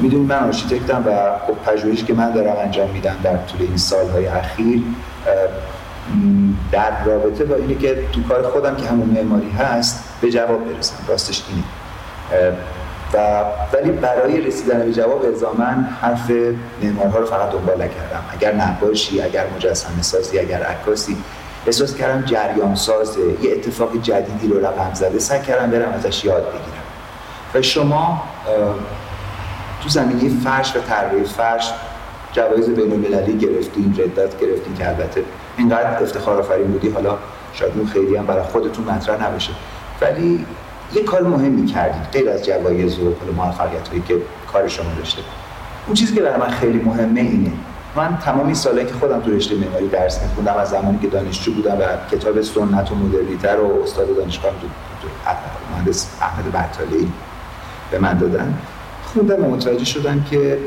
میدونید من آرشیتکتم و خب پژوهشی که من دارم انجام میدم در طول این سالهای اخیر در رابطه با اینه که تو کار خودم که همون معماری هست به جواب برسم، راستش اینه. و ولی برای رسیدن به جواب الزامن حرف معمارها رو فقط دنبال نکردم. اگر نقاشی، اگر مجسمه سازی، اگر عکاسی، احساس کردم جریان سازه، یه اتفاق جدیدی رو رقم زده، سعی کردم برم ازش یاد بگیرم. و شما تو زمینه فرش و طراحی فرش جوایز بین‌المللی گرفتین، جدت گرفتین که البته اینقدر افتخارآفرین بودی، حالا شاید اون خیلی هم برای خودتون مطرح نباشه، ولی یه کار مهمی کردید غیر از جوایز و موفقیت‌هایی که کار شما داشته. اون چیزی که برای من خیلی مهمه اینه، من تمام این سالایی که خودم تو رشته معماری درس می‌خوندم، از زمانی که دانشجو بودم و کتاب سنت و مدرنیته رو استاد دانشگاهم مهندس احمد بطالی به من دادن، خوندم و متوجه شدم که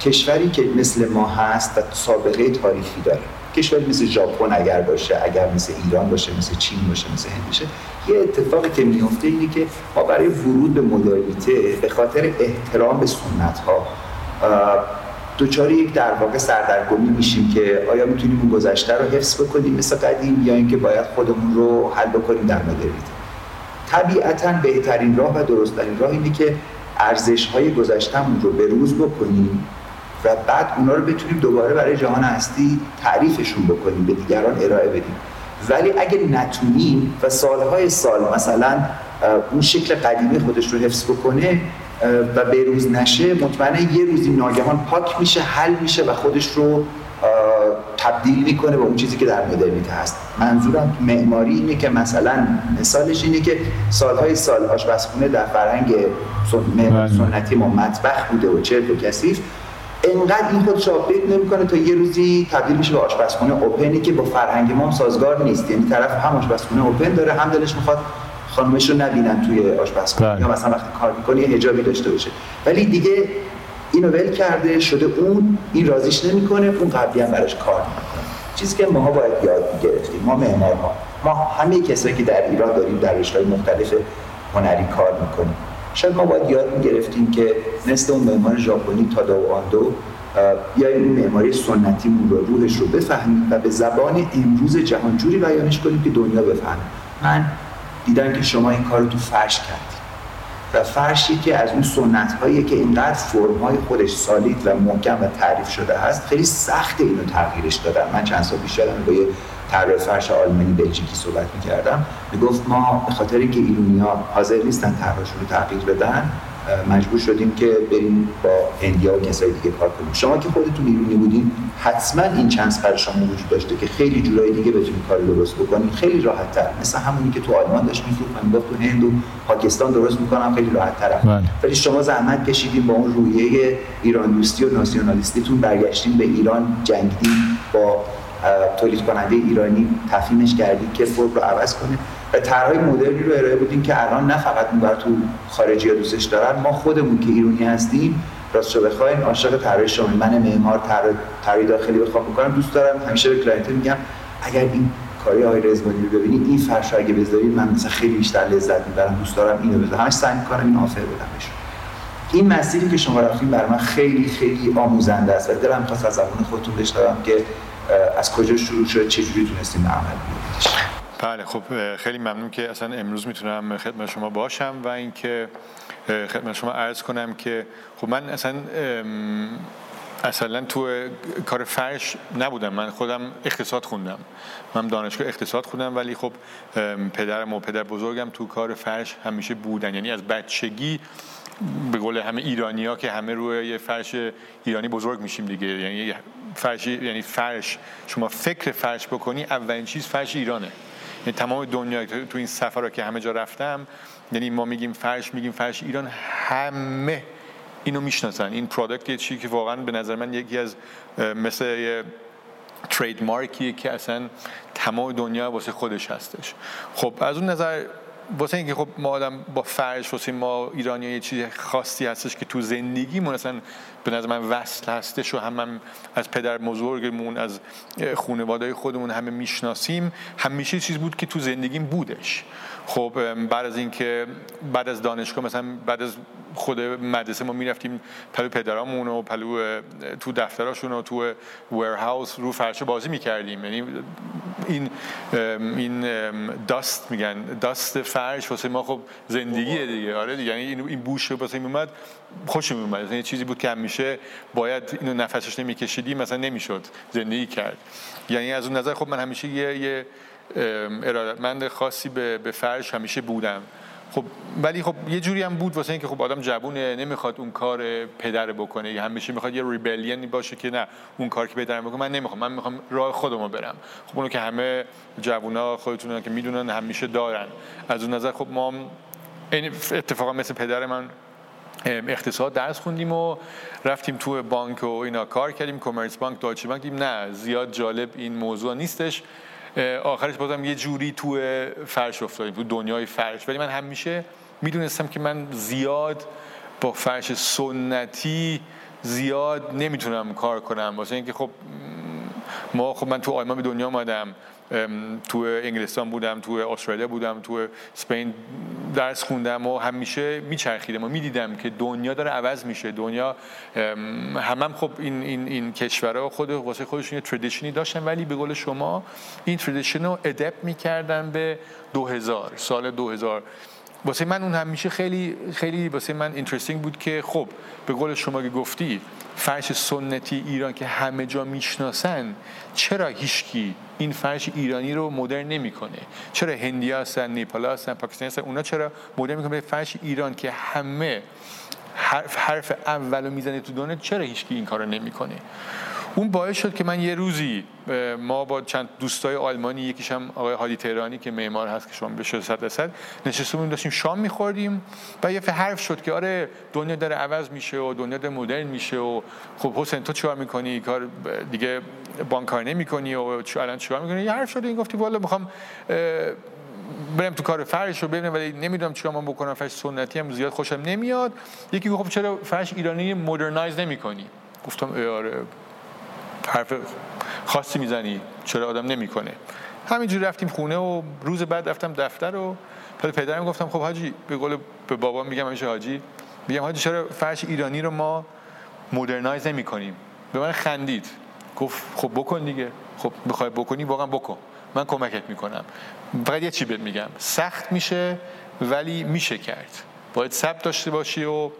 کشوری که مثل ما هست و سابقه تاریخی داره، کشوری مثل ژاپن اگر باشه، اگر مثل ایران باشه، مثل چین باشه، مثل هند باشه، یه اتفاقی که میفته اینه که ما برای ورود به مدرنیته به خاطر احترام به سنت‌ها دوچار یک در واقع سردرگمی میشیم که آیا میتونیم اون گذشته رو حفظ بکنیم مثل قدیم یا اینکه باید خودمون رو حل بکنیم در مدرنیته. طبیعتاً بهترین راه و درست‌ترین راه اینه که ارزش‌های گذشته‌مون رو بروز بکنیم و بعد اونا رو بتونیم دوباره برای جهان هستی تعریفشون بکنیم، به دیگران ارائه بدیم. ولی اگه نتونیم و سالهای سال مثلا اون شکل قدیمی خودش رو حفظ بکنه و بروز نشه، مطمئنه یه روزی ناگهان پاک میشه، حل میشه و خودش رو تبدیل میکنه به اون چیزی که در مدرنیته هست. منظورم معماری اینه که مثلا مثالش اینه که سالهای سال آشپزخونه در فرهنگ سنتی ما مطبخ بوده و چرت و کثیف، انقدر این خودش آپدیت نمیکنه تا یه روزی تبدیل میشه به آشپزخونه اوپنی که با فرهنگ ما هم سازگار نیست. یعنی طرف هم آشپزخونه اوپن داره، هم دلش میخواد خانمش رو نبینن توی آشپزخونه یا مثلا وقتی کار میکنه یه حجابی داشته باشه، ولی دیگه اینو ول کرده شده، اون این راضیش نمیکنه، اون قبلی هم براش کار نمیکنه. چیزی که ماها باید یاد میگرفتیم، ما معمارها، ما همه کسایی که در ایران داریم در رشته‌های مختلف هنری کار میکنیم، شاید ما باید یاد میگرفتیم که مثل اون معمار ژاپنی تادائو آندو یا این معماری سنتی مون رو روحش رو بفهمیم و به زبان امروز جهانجوری بیانش کنیم که دنیا بفهمه. من دیدم که شما این کار رو تو فرش کردید و فرشی که از اون سنت‌هایی که اینقدر فرم‌های خودش سالید و محکم و تعریف شده هست، خیلی سخت اینو تغییرش دادن. من چند سال پیش با یه طراح فرش آلمانی بلژیکی صحبت می‌کردم، میگفت ما به خاطر اینکه ایرانی‌ها حاضر نیستن طرحشون رو تغییر بدن، مجبور شدیم که بریم با هندی‌ها و کسای دیگه کار کنیم. شما که خودتون ایرانی بودین، حتما این چانس برای شما وجود داشته که خیلی جورای دیگه بتونید کار درست بکنید، خیلی راحت‌تر، مثل همونی که تو آلمان داشت می‌فروختن، میگفت تو هند و پاکستان درست می‌کنم خیلی راحت‌تره. ولی شما زحمت کشیدین، با اون رویه ایران دوستی و ناسیونالیستیتون برگشتین به ایران، جنگیدین با تولید کننده ایرانی، تفهیمش کردید که فرم رو عوض کنه و طرح‌های مدرنی رو ارائه بودیم که الان نه فقط اونور تو خارجی‌ها دوستش دارن، ما خودمون که ایرانی هستیم راستش بخواین عاشق طرح شامل، من معمار طرح داخلی بخوام می‌کنم، دوست دارم همیشه به کلاینت میگم اگر این کاری آقای رضوانی رو ببینید، این فرش اگه بذارید من مثلا خیلی بیشتر لذت می‌برم، دوست دارم اینو بذارم، همش سعی می‌کنم این آفر بدم بهش. این مسیری که شما رفتین برای من خیلی خیلی آموزنده است و دلم می‌خواد از زبان خودتون بشنوم که از کجا شروع شد، چجوری تونستیم به عمل بیاریمش. بله، خب خیلی ممنون که اصلا امروز میتونم خدمت شما باشم و اینکه خدمت شما عرض کنم که خب من اصلا تو کار فرش نبودم، من خودم اقتصاد خوندم، من دانشگاه اقتصاد خوندم، ولی خب پدرم و پدر بزرگم تو کار فرش همیشه بودن، یعنی از بچگی به قول همه ایرانی‌ها که همه روی یه فرش ایرانی بزرگ میشیم دیگه، یعنی فرش، شما فکر فرش بکنی اولین چیز فرش ایرانه. یعنی تمام دنیا تو این سفرها که همه جا رفتم، یعنی ما میگیم فرش ایران، همه اینو میشناسن. این پروداکت یه چیزی که واقعا به نظر من یکی از مثل ترید مارکیه که اصلا تمام دنیا واسه خودش هستش. خب از اون نظر واسه اینکه خب ما آدم با فرش، واسه ما ایرانی ها یه چیز خاصی هستش که تو زندگیمون اصلا به نظر من وصل هستش و هم از پدر بزرگمون، از خانواده‌های خودمون همه میشناسیم، همیشه چیز بود که تو زندگیم بودش. خب بعد از دانشگاه، مثلا بعد از خود مدرسه ما میرفتیم پلو پدرامون و پلو تو دفتراشون و تو ویرهاوس رو فرشه بازی میکردیم. یعنی این داست میگن، داست فرش واسه ما خب زندگیه دیگه. آره دیگه، یعنی این بوش واسه می اومد، خوش می اومد. یعنی چیزی بود که همیشه باید اینو نفسش نمیکشیدی مثلا نمیشد زندگی کرد. یعنی از اون نظر خب من همیشه یه ارادتمند خاصی به فرش همیشه بودم. خب ولی خب یه جوری هم بود واسه اینکه خب آدم جوونه، نمیخواد اون کار پدر بکنه، همیشه میخواد یه ریبلیون باشه که نه اون کار که پدرم بکنه من نمیخوام، من میخوام راه خودمو برم. خب اونو که همه جوونا خودتونن که میدونن همیشه دارن. از اون نظر خب ما این اتفاقا مثل پدر من اقتصاد درس خوندیم و رفتیم تو بانک و اینا کار کردیم، کامرس بانک، دویچه بانک. دیدیم نه زیاد جالب این موضوع نیستش، آخرش بازم یه جوری تو فرش افتادیم، تو دنیای فرش. ولی من همیشه میدونستم که من زیاد با فرش سنتی زیاد نمیتونم کار کنم، واسه اینکه خب من تو آلمان به دنیا اومدم، تو انگلستان بودم، تو استرالیا بودم، تو اسپین درس خوندم و همیشه میچرخیدم و میدیدم که دنیا داره عوض میشه. دنیا همم خب این کشورها خود واسه خودشون یه تردیشنی داشتن، ولی به قول شما این تردیشن رو ادپت میکردن به 2000 سال 2000. واسه من اون همیشه خیلی خیلی واسه من اینترستینگ بود که خب به قول شما که گفتی فرش سنتی ایران که همه جا میشناسن، چرا هیچکی این فرش ایرانی رو مدرن نمیکنه؟ چرا هندیا هستن، نیپالی هستن، پاکستانی هستن، اونا چرا مدرن میکنه فرش ایران که همه حرف اولو میزنه تو دونه، چرا هیچکی این کارو نمیکنه؟ اون باعث شد که من یه روزی ما با چند دوستای آلمانی، یکیش هم آقای هادی تهرانی که معمار هست که شما به 100% نشسته بودیم داشتیم شام می‌خوردیم و یه حرف شد که آره دنیا داره عوض میشه و دنیا داره مدرن میشه و خب حسین تو چیکار می‌کنی؟ کار دیگه بانکار نمی‌کنی و الان چیکار می‌کنی؟ یه حرف شد این گفتی والله می‌خوام برم تو کار فرش رو ببینم ولی نمیدونم چیکار بکنم، فرش سنتی هم زیاد خوشم نمیاد. یکی گفت خب چرا فرش ایرانی مدرنایز نمی‌کنی؟ گفتم آره حرف خاصی میزنی، چرا آدم نمیکنه. همینجوری رفتیم خونه و روز بعد رفتم دفتر و پدرم گفتم خب حاجی، به بابام میگم همیشه حاجی، میگم حاجی چرا فرش ایرانی رو ما مدرنایز نمیکنیم؟ به من خندید، گفت خب بکن دیگه، خب میخوای بکنی واقعا بکن، من کمکت میکنم. فقط یه چی بهت میگم، سخت میشه ولی میشه کرد، باید صبر داشته باشی و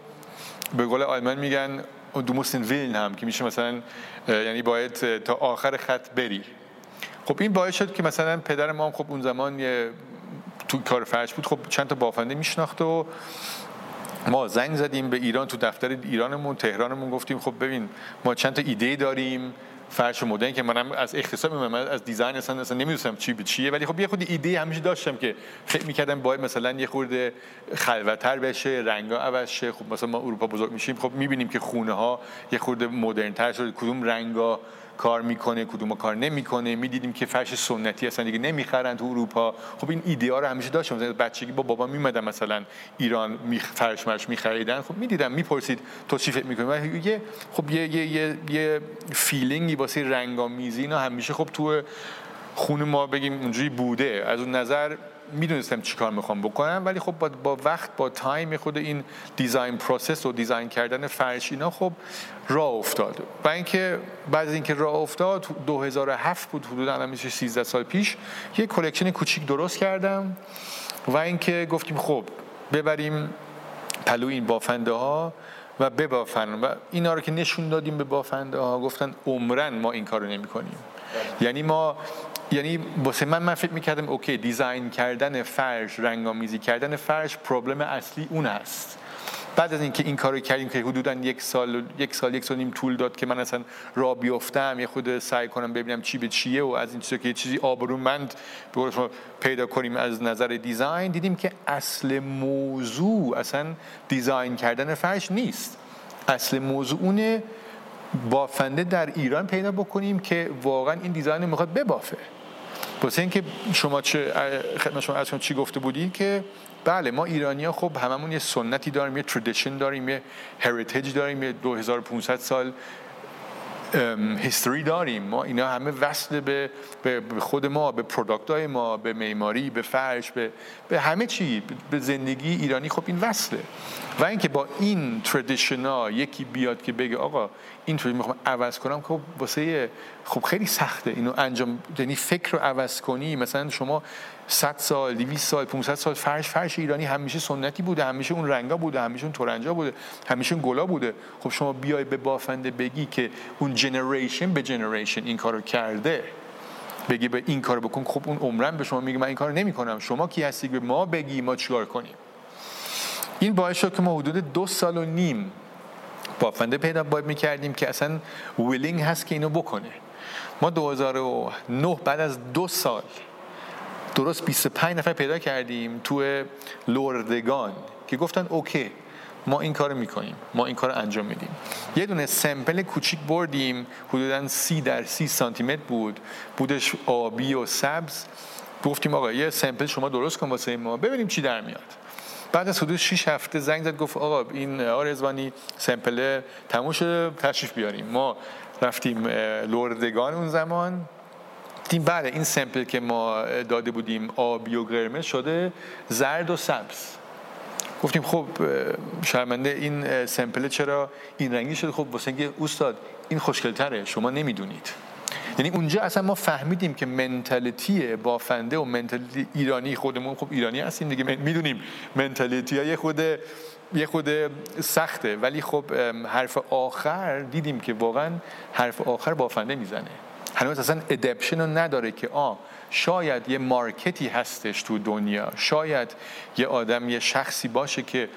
به قول آلمان میگن und du musst den Willen haben که میشه مثلا یعنی باید تا آخر خط بری. خب این باعث شد که مثلا پدر ما هم خب اون زمان تو کار فرش بود، خب چند تا بافنده میشناخت و ما زنگ زدیم به ایران، تو دفتر ایرانمون تهرانمون، گفتیم خب ببین ما چند تا ایده داریم فرش مدرن که منم از اقتصاد میمونم، از دیزاین اصلا نمیدونم چی به چیه، ولی خب یه خود ایده همیشه داشتم که فکر می‌کردم باید مثلا یه خورده خلوت‌تر بشه، رنگا عوض شه. خب مثلا ما اروپا بزرگ میشیم، خب می‌بینیم که خونه‌ها یه خورده مدرن‌تر شده، کدوم رنگا کار میکنه کدوم کار نمیکنه. میدیدیم که فرش سنتی اصلا دیگه نمیخرن تو اروپا. خب این ایده ها رو همیشه داشتم، مثلا بچگی با بابا میمدم مثلا ایران فرش میخریدن، خب میدیدم میپرسید تو چی فکر میکنی، میگه خب یه فیلینگی واسه رنگامیزی اینا همیشه خب تو خون ما بگیم اونجوری بوده. از اون نظر میدونستم چی کار میخوام بکنم، ولی خب با وقت، با تایم خود این دیزاین پروسس و دیزاین کردن فرش اینا خب راه افتاد. و اینکه بعد از اینکه راه افتاد 2007 بود، حدودا همیشه 13 سال پیش یه کلکشن کوچیک درست کردم و اینکه گفتیم خب ببریم پلو این بافنده ها و ببافن و اینا رو که نشون دادیم به بافنده ها، گفتن عمرن ما این کارو نمیکنیم. یعنی واسه من فکر میکردم اوکی دیزاین کردن فرش، رنگامیزی کردن فرش پرابلم اصلی اون است. بعد از اینکه این کارو کردیم که حدوداً یک سال نیم طول داد که من اصلا راه بیافتم، یه خود سعی کنم ببینم چی به چیه و از این چیزا که یه چیزی آبرومند به قول شما پیدا کنیم از نظر دیزاین، دیدیم که اصل موضوع اصلا دیزاین کردن فرش نیست. اصل موضوع اونه بافنده در ایران پیدا بکنیم که واقعا این دیزاین رو میخواد ببافه. واسه اینکه شما خدمت شما اصلا چی گفته بودی که بله ما ایرانی‌ها خب هممون یه سنتی داریم، یه تردیشن داریم، یه هریتیج داریم، یه 2500 سال هیستوری داریم، ما اینا همه وصل به خود ما، به پروداکت‌های ما، به معماری، به فرش، به همه چی، به زندگی ایرانی. خب این وصله و اینکه با این تردیشن‌ها یکی بیاد که بگه آقا اینطوری میخوام عوض کنم، خب واسه خب خیلی سخته اینو انجام، یعنی فکر رو عوض کنی. مثلا شما 100 سال 200 سال 500 سال فرش ایرانی همیشه سنتی بوده، همیشه اون رنگا بوده، همیشه اون تورنجا بوده، همیشه اون گلا بوده. خب شما بیای به بافنده بگی که اون جنریشن به جنریشن این کارو کرده، بگی به این کارو بکن، خب اون عمرن به شما میگه من این کارو نمیکنم، شما کی هستی به ما بگی ما چیکار کنیم؟ این باعث شد که ما حدود 2.5 سال بافنده پیدا باید میکردیم که اصلا ویلینگ هست که اینو بکنه. ما 2009 بعد از 2 سال درست 25 نفر پیدا کردیم تو لردگان که گفتن اوکی ما این کار میکنیم، ما این کار انجام میدیم. یه دونه سمپل کوچیک بردیم، حدوداً 30 در 30 سانتیمتر بودش، آبی و سبز. گفتیم آقا یه سمپل شما درست کن واسه ما ببینیم چی در میاد. بعد از حدود 6 هفته زنگ زد گفت آقا این رضوانی سمپل تموم شده تشریف بیاریم. ما رفتیم لردگان اون زمان، دیدیم بله این سمپل که ما داده بودیم آبی و قرمز شده زرد و سبز. گفتیم خب شرمنده این سمپل چرا این رنگی شده؟ خب واسه اینکه استاد این خوشگل‌تره، شما نمیدونید. یعنی اونجا اصلا ما فهمیدیم که منتالیتی بافنده و منتالیتی ایرانی خودمون، خب ایرانی هستیم دیگه، میدونیم منتالیتی ها یه خود سخته، ولی خب حرف آخر دیدیم که واقعا حرف آخر بافنده میزنه. هنوز اصلا ادپشن رو نداره که شاید یه مارکتی هستش تو دنیا، شاید یه آدم یه شخصی باشه که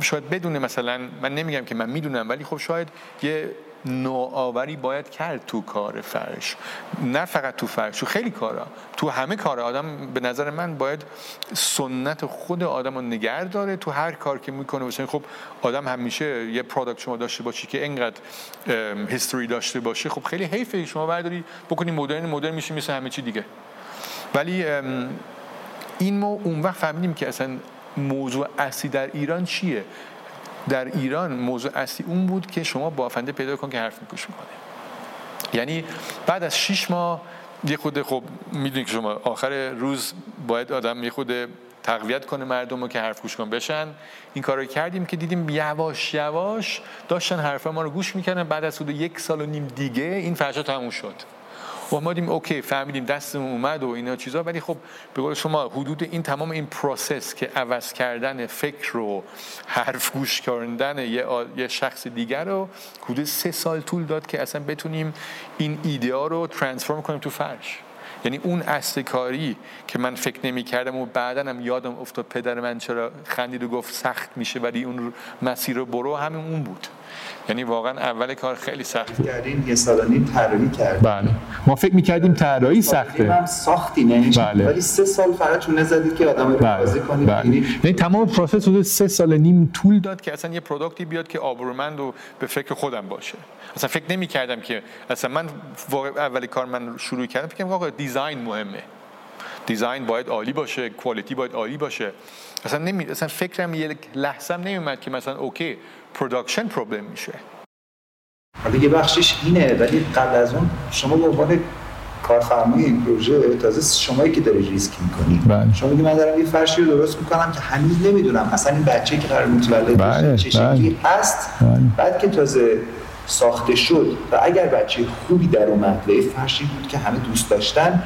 شاید بدونه، مثلا من نمیگم که من میدونم، ولی خب شاید یه نوآوری باید کرد تو کار فرش، نه فقط تو فرش، تو خیلی کارا، تو همه کارا. آدم به نظر من باید سنت خود آدم رو نگه داره تو هر کار که میکنه. مثلا خب آدم همیشه یه پروداکت شما داشته باشی که اینقدر هیستوری داشته باشه، خب خیلی حیفه شما برداری بکنی مدرن میشه مثل همه چی دیگه. ولی این ما اون وقت فهمیدیم که اصلا موضوع اصلی در ایران چیه. در ایران موضوع اصلی اون بود که شما بافنده پیدا کن که حرف گوش میکنه. یعنی بعد از 6 ماه یه خود، خب میدونید که شما آخر روز باید آدم یه خود تقویت کنه مردم رو که حرف گوش کن بشن. این کار رو کردیم که دیدیم یواش یواش داشتن حرف ما رو گوش میکنن. بعد از حدود 1.5 سال دیگه این فرشا تموم شد و ما دیدیم اوکی، فهمیدیم دستمون اومد و اینا چیزا. ولی خب به قول شما حدود این تمام این پروسس که عوض کردن فکر رو، حرف گوش کردن یه شخص دیگر رو، حدود 3 سال طول داد که اصلا بتونیم این ایده ها رو ترانسفورم کنیم تو فرش. یعنی اون اصل کاری که من فکر نمی‌کردم و بعداً هم یادم افتاد پدر من چرا خندید و گفت سخت میشه ولی اون مسیر رو برو، همین اون بود. یعنی واقعا اول کار خیلی سخت کردیم، 1.5 سال طراحی کردیم. بله ما فکر می‌کردیم طراحی سخته، ما ساختینش. بله. ولی 3 سال فراتون نزدید که آدم رو بازی کنیم. یعنی تمام پروسس حدود 3.5 سال طول داد که اصلا یه پروداکتی بیاد که آبرومند و به فکر خودم باشه. اصلا فکر نمی‌کردم که اصلا من اول کار من شروع کردم فکر می‌کردم آقا دیزاین مهمه، دیزاین باید عالی باشه، کوالیتی باید عالی باشه. اصلا فکرم یه لحظه نمیومد که مثلا اوکی پروداکشن پرابلم میشه. حالا یه بخشش اینه، ولی قبل از اون شما به عنوان کارفرمای این پروژه، تازه شمایی که داری ریسک میکنی، شما میگی من دارم یه فرشی رو درست میکنم که هنوز نمیدونم اصلا این بچه که قرار متولد چه شکلی هست. بعد که تازه ساخته شد و اگر بچه خوبی در اومد و یه فرشی بود که همه دوست داشتن،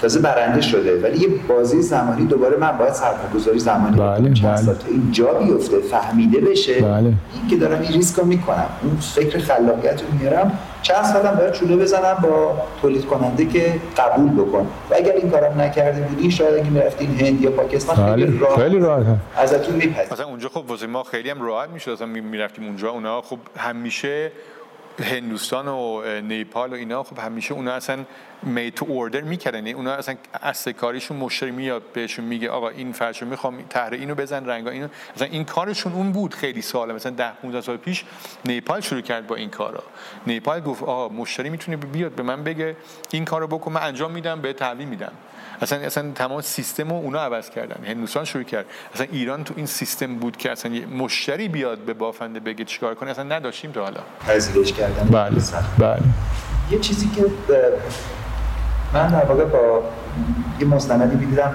تازه برنده شده. ولی یه بازی زمانی دوباره من باید سرمایه‌گذاری زمانی بکنم، چند سال تا این جا بیفته، فهمیده بشه این که دارم این ریسک رو میکنم، اون فکر خلاقیت رو میارم، چند سالم باید چونه بزنم با تولید کننده که قبول بکن. و اگر این کارم نکرده بودی شاید اگه میرفتین هند یا پاکستان خیلی راحت ازتون میپذیرفتن. مثلا اونجا خب واسه ما خیلی هم راحت میشد، مثلا میرفتیم اونجا، اونا خب همیشه هندوستان و نیپال و اینا، خب همیشه اونا اصلا made to order میکردن. اونا اصلا اصل کاریشون مشتری میاد بهشون میگه آقا این فرشو میخوام، طرح اینو بزن، رنگا اینو، اصلا این کارشون اون بود. خیلی سال مثلا 10-15 سال پیش نیپال شروع کرد با این کارا. نیپال گفت آقا مشتری میتونه بیاد به من بگه این کارو بکن، من انجام میدم، به تعویض میدم. اصلا تمام سیستمو اونا عوض کردن. هندوستان شروع کرد. اصلا ایران تو این سیستم بود که اصلا مشتری بیاد به بافنده بگه چیکار کنه، اصلا نداشتیم تا حالا. کردن. بله بله. یه چیزی که من در واقع با یه مستندی می‌دیدم،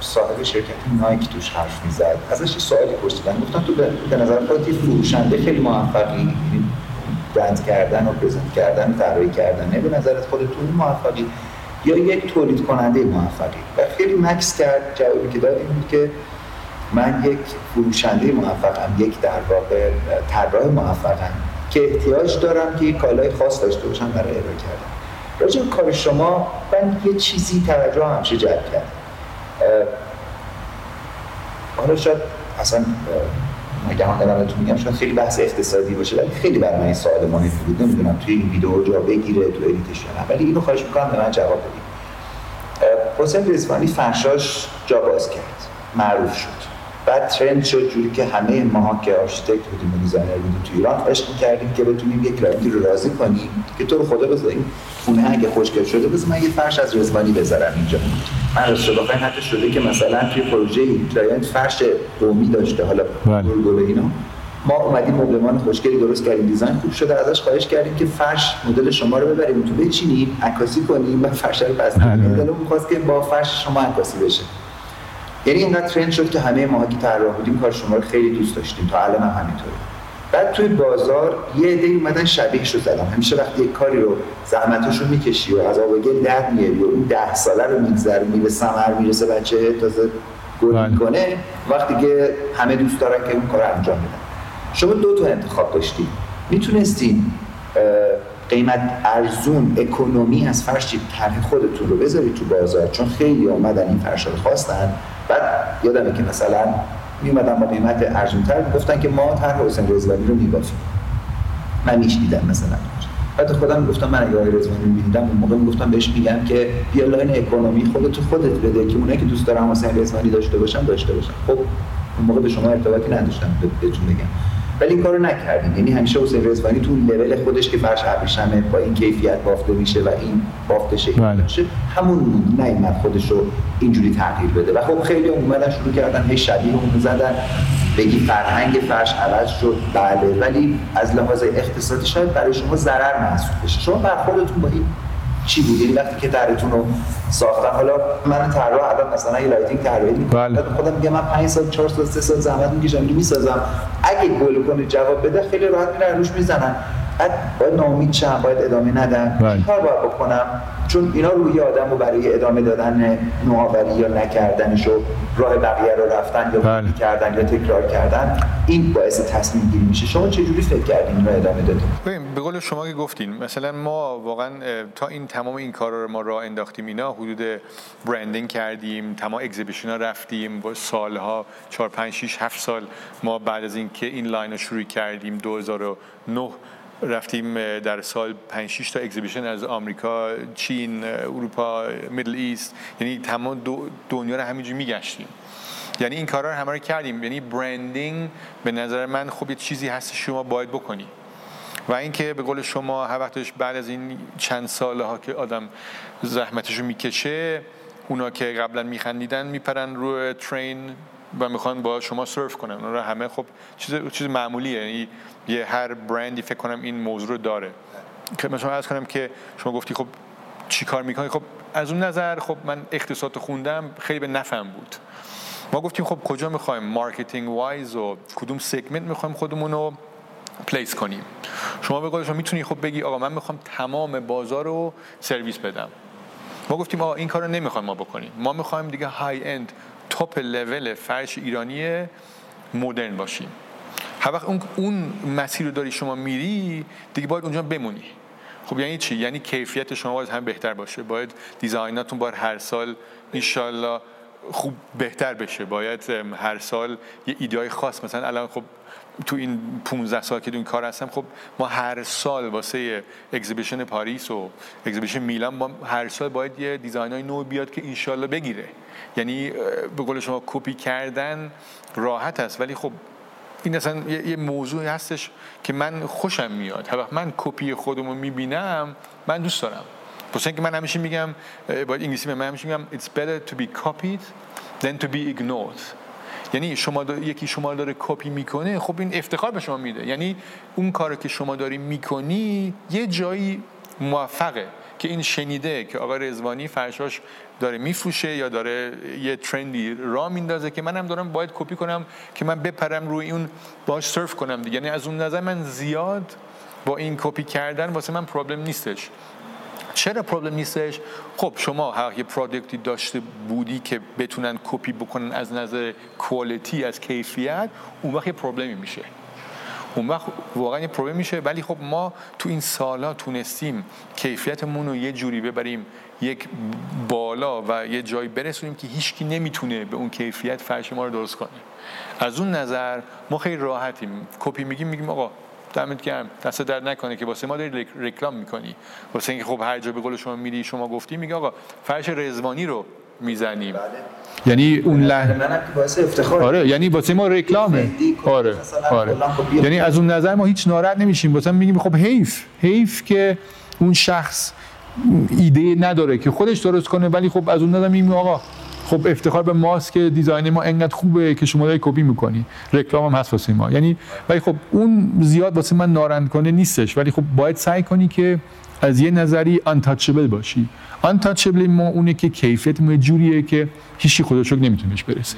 صاحب شرکتی نایک توش حرف می‌زد، ازش سوالی پرسیدن، گفتن تو به نظر خودت یه فروشنده خیلی موفقی، برند کردن و پرزنت کردن و طراحی کردن، به نظرت خودتون موفقی یا یک تولید کننده موفقی؟ و خیلی مکس کرد. جوابی که داد این بود که من یک فروشنده موفقم، یک در واقع طراح موفقم که احتیاج دارم که یک کالای خاص داشته باشم برای ارائه کردن. راجع به کار شما من یه چیزی توجه همشه جلب کرد. حالا شاید اصلا نگهان نبراتون میگم، شاید خیلی بحث اقتصادی باشه، ولی خیلی برای من این سوال مهمی بود. نمیدونم توی این ویدیو جا بگیره تو ادیتش یا نه، ولی اینو خواهش میکنم به من جواب بدید. حسین رضوانی فرشاش جا باز کرد، معروف شد، بعد ترند شد، جوری که همه ماها که آرشیتکت بودیم و دیزاینر بودیم تو ایران عشق کردیم که بتونیم یک کلاینتی رو راضی کنیم که تو رو خدا بذاریم خونه اگه خوشگل شده بذار من یه فرش از رضوانی بذارم اینجا. من راستش حتی شده که مثلا توی پروژه کلاینت فرش قومی داشته، حالا گرگوله اینا، ما اومدیم مبلمان خوشگلی درست کردیم، دیزاین خوب شده، ازش خواهش کردیم که فرش مدل شما رو ببریم تو بچینیم عکاسی کنیم و فرش رو بسازیم، دلمون می‌خواست که با فرش شما عکاسی بشه. یعنی اینقدر ترند شد که همه ما که طراح بودیم کار شما رو خیلی دوست داشتیم، تا الان هم همینطوره. بعد توی بازار یه عده اومدن شبیهش رو زدن. همیشه وقتی یک کاری رو زحمتش رو میکشی و از آب و گل در میاری و اون 10 ساله رو میگذرونی به ثمر میرسه، بچه تازه گل میکنه، وقتی که همه دوست دارن که اون کار رو انجام بدن. شما 2 تا انتخاب داشتین، میتونستین قیمت ارزون اکونومی از فرش طرح خودتون رو بذارید تو بازار، چون خیلی اومدن این فرش رو خواستن. بعد یادمه که مثلا میومدن با قیمت ارزون‌تر گفتن که ما طرح حسین رضوانی رو می‌بافیم. من میشنیدم مثلا، بعد خودم میگفتم من اگه آقای رضوانی رو می‌دیدم اون موقع میگفتم بهش میگم که بیا لاین اکونومی خودت بده که اونایی که دوست دارن حسین رضوانی داشته باشن. خب اون موقع به شما ارتباطی نداشتم بهتون بگم، ولی این کارو نکردیم. یعنی همیشه حسین رضوانی تو لول خودش که فرش ابریشمه با این کیفیت بافته میشه و این بافتشه میشه، همون موند، نه این خودش رو اینجوری تغییر بده. و خب خیلی اومدن شروع کردن هی شبیه اون زدن، بگی فرهنگ فرش عوض شد. بله، ولی از لحاظ اقتصادی شاید برای شما ضرر محسوب بشه. شما برخوردتون با این چی بود؟ یعنی وقتی که درتون رو ساختن، حالا من طراح الان مثلا یه لایتینگ طراحی می‌کنم، خودم میگم من 5 سال 4 سال 3 سال زحمت می‌کشم می‌سازم، اگه گل کنه جواب بده خیلی راحت میرن روش میزنن، بعد باید ناامید شم، باید ادامه ندم. چیکار باید بکنم؟ چون اینا روی آدمو برای ادامه دادن نوآوری یا نکردنشو، راه بقیه رو رفتن یا کردن یا تکرار کردن، این باعث تصمیم گیری میشه. شما چه جوری فکر کردین و ادامه دادین؟ ببین، به قول شما که گفتین مثلا ما واقعا تا این تمام این کارا رو ما راه انداختیم، اینا حدود برندینگ کردیم، تمام اگزیبیشن‌ها رفتیم، با سالها 4 5 6 7 سال ما بعد از اینکه این لاین رو شروع کردیم 2009 رفتیم در سال 5-6 تا اگزیبیشن از آمریکا، چین، اروپا، میدل ایست، یعنی تمام دنیا رو همینجوری میگشتیم. یعنی این کارا رو همه رو کردیم. یعنی برندینگ به نظر من خب یه چیزی هست شما باید بکنی، و اینکه به قول شما هر وقتش بعد از این چند سالها که آدم زحمتش رو میکشه، اونا که قبلا میخندیدن میپرن روی ترین و میخوان با شما سرف کنن. اونا همه خب چیز معمولیه. یعنی یه هر برندی فکر کنم این موضوع رو داره که مثلا عرض کنم که شما گفتی خب چی کار میکنی؟ خب از اون نظر خب من اقتصاد خوندم، خیلی به نفعم بود. ما گفتیم خب کجا میخوایم مارکتینگ وایز و کدوم سگمنت میخوایم خودمون رو پلیس کنیم. شما به قول شما میتونی خب بگی آقا من میخوام تمام بازار رو سرویس بدم. ما گفتیم آقا این کارو نمیخوایم ما بکنیم، ما میخوایم دیگه های اند تاپ لول فرش ایرانی مدرن باشیم. هر وقت اون مسیر رو داری شما میری دیگه باید اونجا بمونی. خب یعنی چی؟ یعنی کیفیت شما باید هم بهتر باشه، باید دیزایناتون باید هر سال انشالله خوب بهتر بشه، باید هر سال یه ایدهای خاص. مثلا الان خب تو این 15 سال که تو این کار هستم، خب ما هر سال واسه اگزیبیشن پاریس و اگزیبیشن میلان ما هر سال باید یه دیزاینای نو بیاد که انشالله بگیره. یعنی به قول شما کپی کردن راحت است، ولی خب این اصلا یه موضوعی هستش که من خوشم میاد. هر وقت من کپی خودم رو میبینم من دوست دارم. پس اینکه من همیشه میگم، باید انگلیسی من همیشه میگم it's better to be copied than to be ignored. یعنی شما یکی شما داره کپی میکنه، خب این افتخار به شما میده. یعنی اون کاری که شما داری میکنی یه جایی موفقه که این شنیده که آقای رضوانی فرشاش داره میفروشه یا داره یه ترندی را میندازه که منم دارم باید کپی کنم که من بپرم روی اون باش سرف کنم دیگه. یعنی از اون نظر من زیاد با این کپی کردن واسه من پرابلم نیستش. چرا پرابلم نیستش؟ خب شما هر یه پروداکتی داشته بودی که بتونن کپی بکنن از نظر کوالیتی، از کیفیت، اون وقت یه پرابلمی میشه، اون وقت واقعا یه پرابلم میشه. ولی خب ما تو این سالا تونستیم کیفیتمون رو یه جوری ببریم یک بالا و یه جایی برسونیم که هیچکی نمیتونه به اون کیفیت فرش ما رو درست کنه. از اون نظر ما خیلی راحتیم. کپی میگیم آقا دمت گرم، دست درد نکنه که واسه ما داری رکلام میکنی، واسه اینکه خب هر جا به قول شما میری شما گفتی میگه آقا فرش رضوانی رو میزنیم. یعنی اون لحظه منم که واسه افتخار، آره، یعنی واسه ما رکلامه، آره. یعنی از اون نظر ما هیچ ناراحت نمیشیم، واسه میگیم خب حیف که اون شخص ایده نداره که خودش درست کنه، ولی خب از اون نظر میگیم آقا خب افتخار به ماست که دیزاین ما انقدر خوبه که شما داری کپی میکنی، رکلام هم هست واسه ما. یعنی ولی خب اون زیاد واسه من نارند کنه نیستش، ولی خب باید سعی کنی که از یه نظری untouchable باشی. untouchable ما اونه که کیفیت ما جوریه که هیچی خودشو نمیتونه بهش برسه.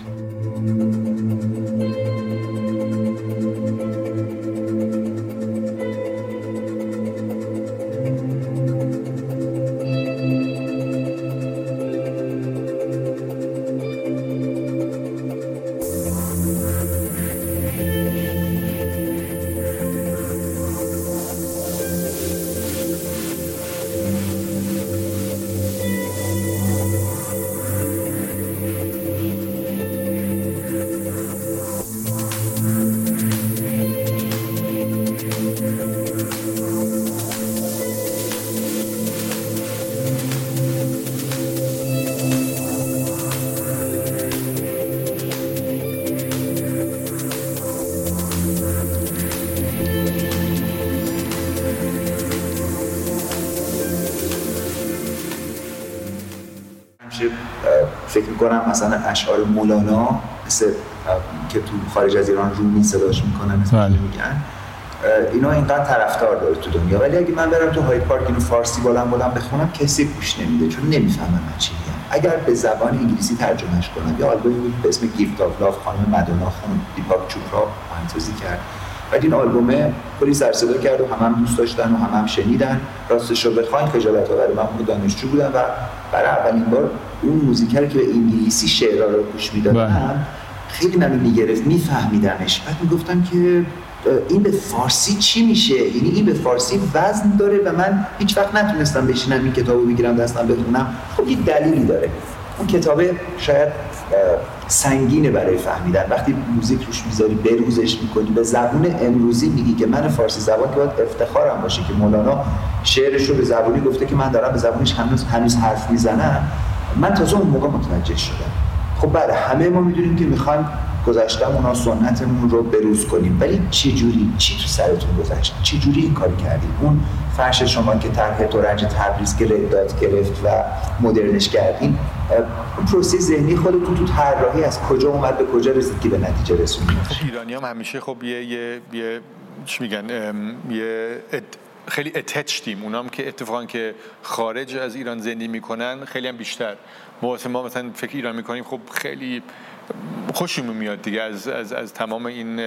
فکر میکنم مثلا اشعار مولانا مثل که تو خارج از ایران رومی صداش میکنن مثلا میگن اینا اینقدر طرفدار داره تو دنیا، ولی اگه من برم تو هاید پارک اینو فارسی بلند بخونم کسی گوش نمیده چون نمیفهمه من چی میگم. اگر به زبان انگلیسی ترجمهش کنم یا آلبومی به اسم Gift of Love خانم مدونا خانم دیپاک چوپرا آهنگسازی کرد، بعد این آلبومه کلی سر صدا کرد و همه هم دوست داشتن و همه هم شنیدن. راستش رو بخواید خجالت‌آور من دانشجو بودم و برای اولین بار اون موزیکر که به انگلیسی شعرها رو گوش میدادم خیلی منو میگرفت، میفهمیدمش، بعد میگفتم که این به فارسی چی میشه؟ یعنی این به فارسی وزن داره و من هیچ وقت نتونستم بشینم این کتابو بگیرم دستم بخونم. خب یه دلیلی داره، اون کتابه شاید سنگینه برای فهمیدن. وقتی موزیک روش میذاری بروزش میکنی به زبون امروزی میگی که من فارسی زبان، که باید افتخارم باشه که مولانا شعرش رو به زبونی گفته که من دارم به زبونش هنوز حرف میزنم. من تازه اون موقع متوجه شدم. خب بله همه ما میدونیم که میخوایم گذشتمون و سنتمون رو بروز کنیم، ولی چی تو سرتون گذشت؟ چی جوری این کار کردیم؟ اون فرش شما که طرح ترنج تبریز گرفت و مدرنش کردین، اون پروسه ذهنی خودتون تو طراحی از کجا اومد به کجا رسید که به نتیجه رسوندید؟ ایرانیام همیشه خب یه چی میگن خیلی اتچ تیم، اونام که اتفاقا که خارج از ایران زندگی میکنن خیلی هم بیشتر. ما مثلا فکر ایران میکنیم، خب خیلی خوشمون میاد دیگه از تمام این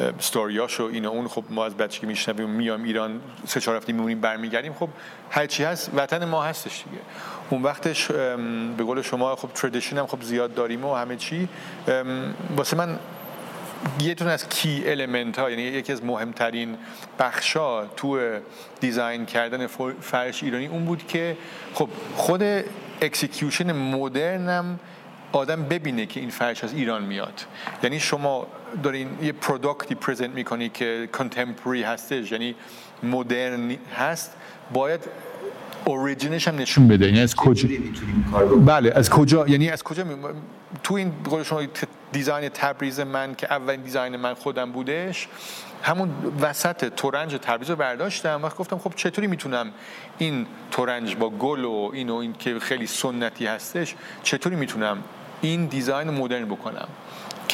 استوریاشو این اون. خب ما از بچگی میشنویم، میام ایران 3-4 هفته میمونیم برمیگردیم، خب هر چی هست وطن ما هستش دیگه. اون وقتش به قول شما خب تردیشن هم خب زیاد داریم و همه چی. واسه من یه تون از کی المنت ها، یعنی یکی از مهمترین بخشا تو دیزاین کردن فرش ایرانی اون بود که خب خود اکسیکیوشن مدرنم آدم ببینه که این فرش از ایران میاد. یعنی شما دارین یه پروداکتی پرزنت میکنی که کانتمپوری هستش، یعنی مدرن هست، باید اوریجینش هم نشون بده. یعنی از کجا میتونیم کار بکنیم؟ بله از کجا، یعنی از کجا تو این به قول شما دیزاین تبریز من که اولین دیزاین من خودم بودش، همون وسط ترنج تبریز رو برداشتم و گفتم خب چطوری میتونم این ترنج با گل و این که خیلی سنتی هستش چطوری میتونم این دیزاین مدرن بکنم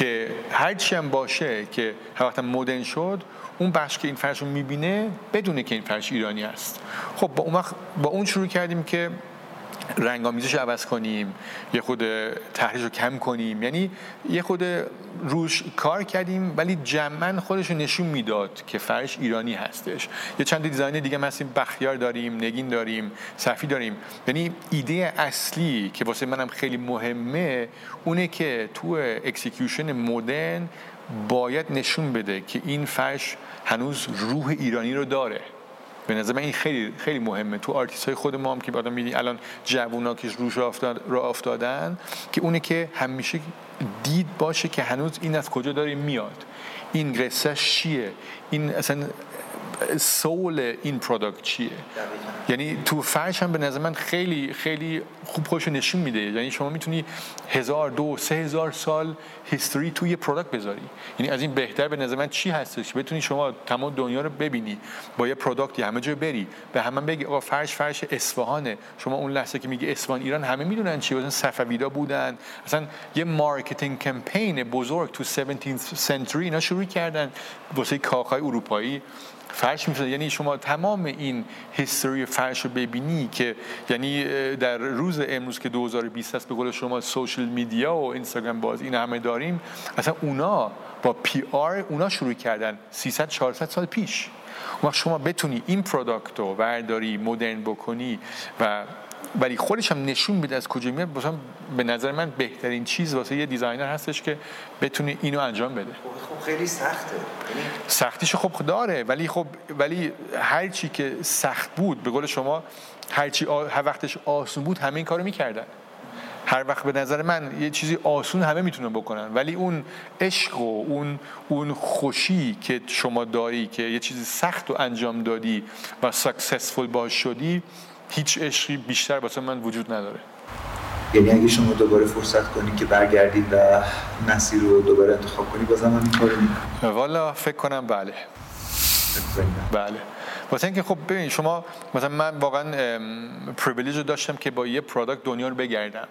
که هرچی هم باشه که حالتا مدرن شد، اون بخش که این فرش رو میبینه بدونه که این فرش ایرانی است. خب با اون وقت با اون شروع کردیم که رنگامیزش رو عوض کنیم، یه خود تحریش رو کم کنیم، یعنی یه خود روش کار کردیم، ولی جمعاً خودش رو نشون میداد که فرش ایرانی هستش. یه چند دیزاین دیگه هم هستیم، بختیار داریم، نگین داریم، صفی داریم. یعنی ایده اصلی که واسه منم خیلی مهمه اونه که تو اکسیکیوشن مدرن باید نشون بده که این فرش هنوز روح ایرانی رو داره. به نظر من این خیلی خیلی مهمه تو آرتیست‌های خود ما هم که بعدا می‌بینی الان جوونا که روش را افتادن، که اونه که همیشه دید باشه که هنوز این از کجا داره میاد، این قصه‌اش چیه، این اصلا سول این پروداکت چیه. یعنی تو فرش هم به نظر من خیلی خیلی خوب خودش نشون میده. یعنی شما میتونی 1000-2000 سال هیستوری توی یه پروداکت بذاری. یعنی از این بهتر به نظر من چی هستش که بتونی شما تمام دنیا رو ببینی با یه پروداکتی، همه جا بری به همه بگی آقا فرش اصفهانه. شما اون لحظه که میگی اصفهان ایران همه میدونن چی، مثلا صفویدا بودن، اصلا یه مارکتینگ کمپین بزرگ تو 17th century اینا شروع کردن واسه کاخ‌های اروپایی فرش میفته. یعنی شما تمام این هیستوری فرش رو ببینی که یعنی در روز امروز که 2020 است، به قول شما سوشال میدیا و اینستاگرام باز این همه داریم، اصلا اونا با پی آر اونا شروع کردن 300-400 سال پیش. اما شما بتونی این پروداکت رو ورداری مدرن بکنی و ولی خودش هم نشون میده از کجا میاد، مثلا به نظر من بهترین چیز واسه یه دیزاینر هستش که بتونه اینو انجام بده. خب خیلی سخته. سختیش خب داره، ولی هر چی که سخت بود، به قول شما هر چی هر وقتش آسون بود همه این کارو میکردن. هر وقت به نظر من یه چیزی آسون همه میتونن بکنن، ولی اون عشق و اون خوشی که شما داری که یه چیزی سخت رو انجام دادی و ساکسسفول باش شدی، هیچ عشقی بیشتر واسه من وجود نداره. یعنی اگه شما دوباره فرصت کنید که برگردید و مسیر رو دوباره انتخاب کنید، بازم من این کارو میکنم. والا فکر کنم بله. بله. واسه اینکه خب ببین شما مثلا من واقعا پریویلیج رو داشتم که با یه پروداکت دنیا رو بگردم.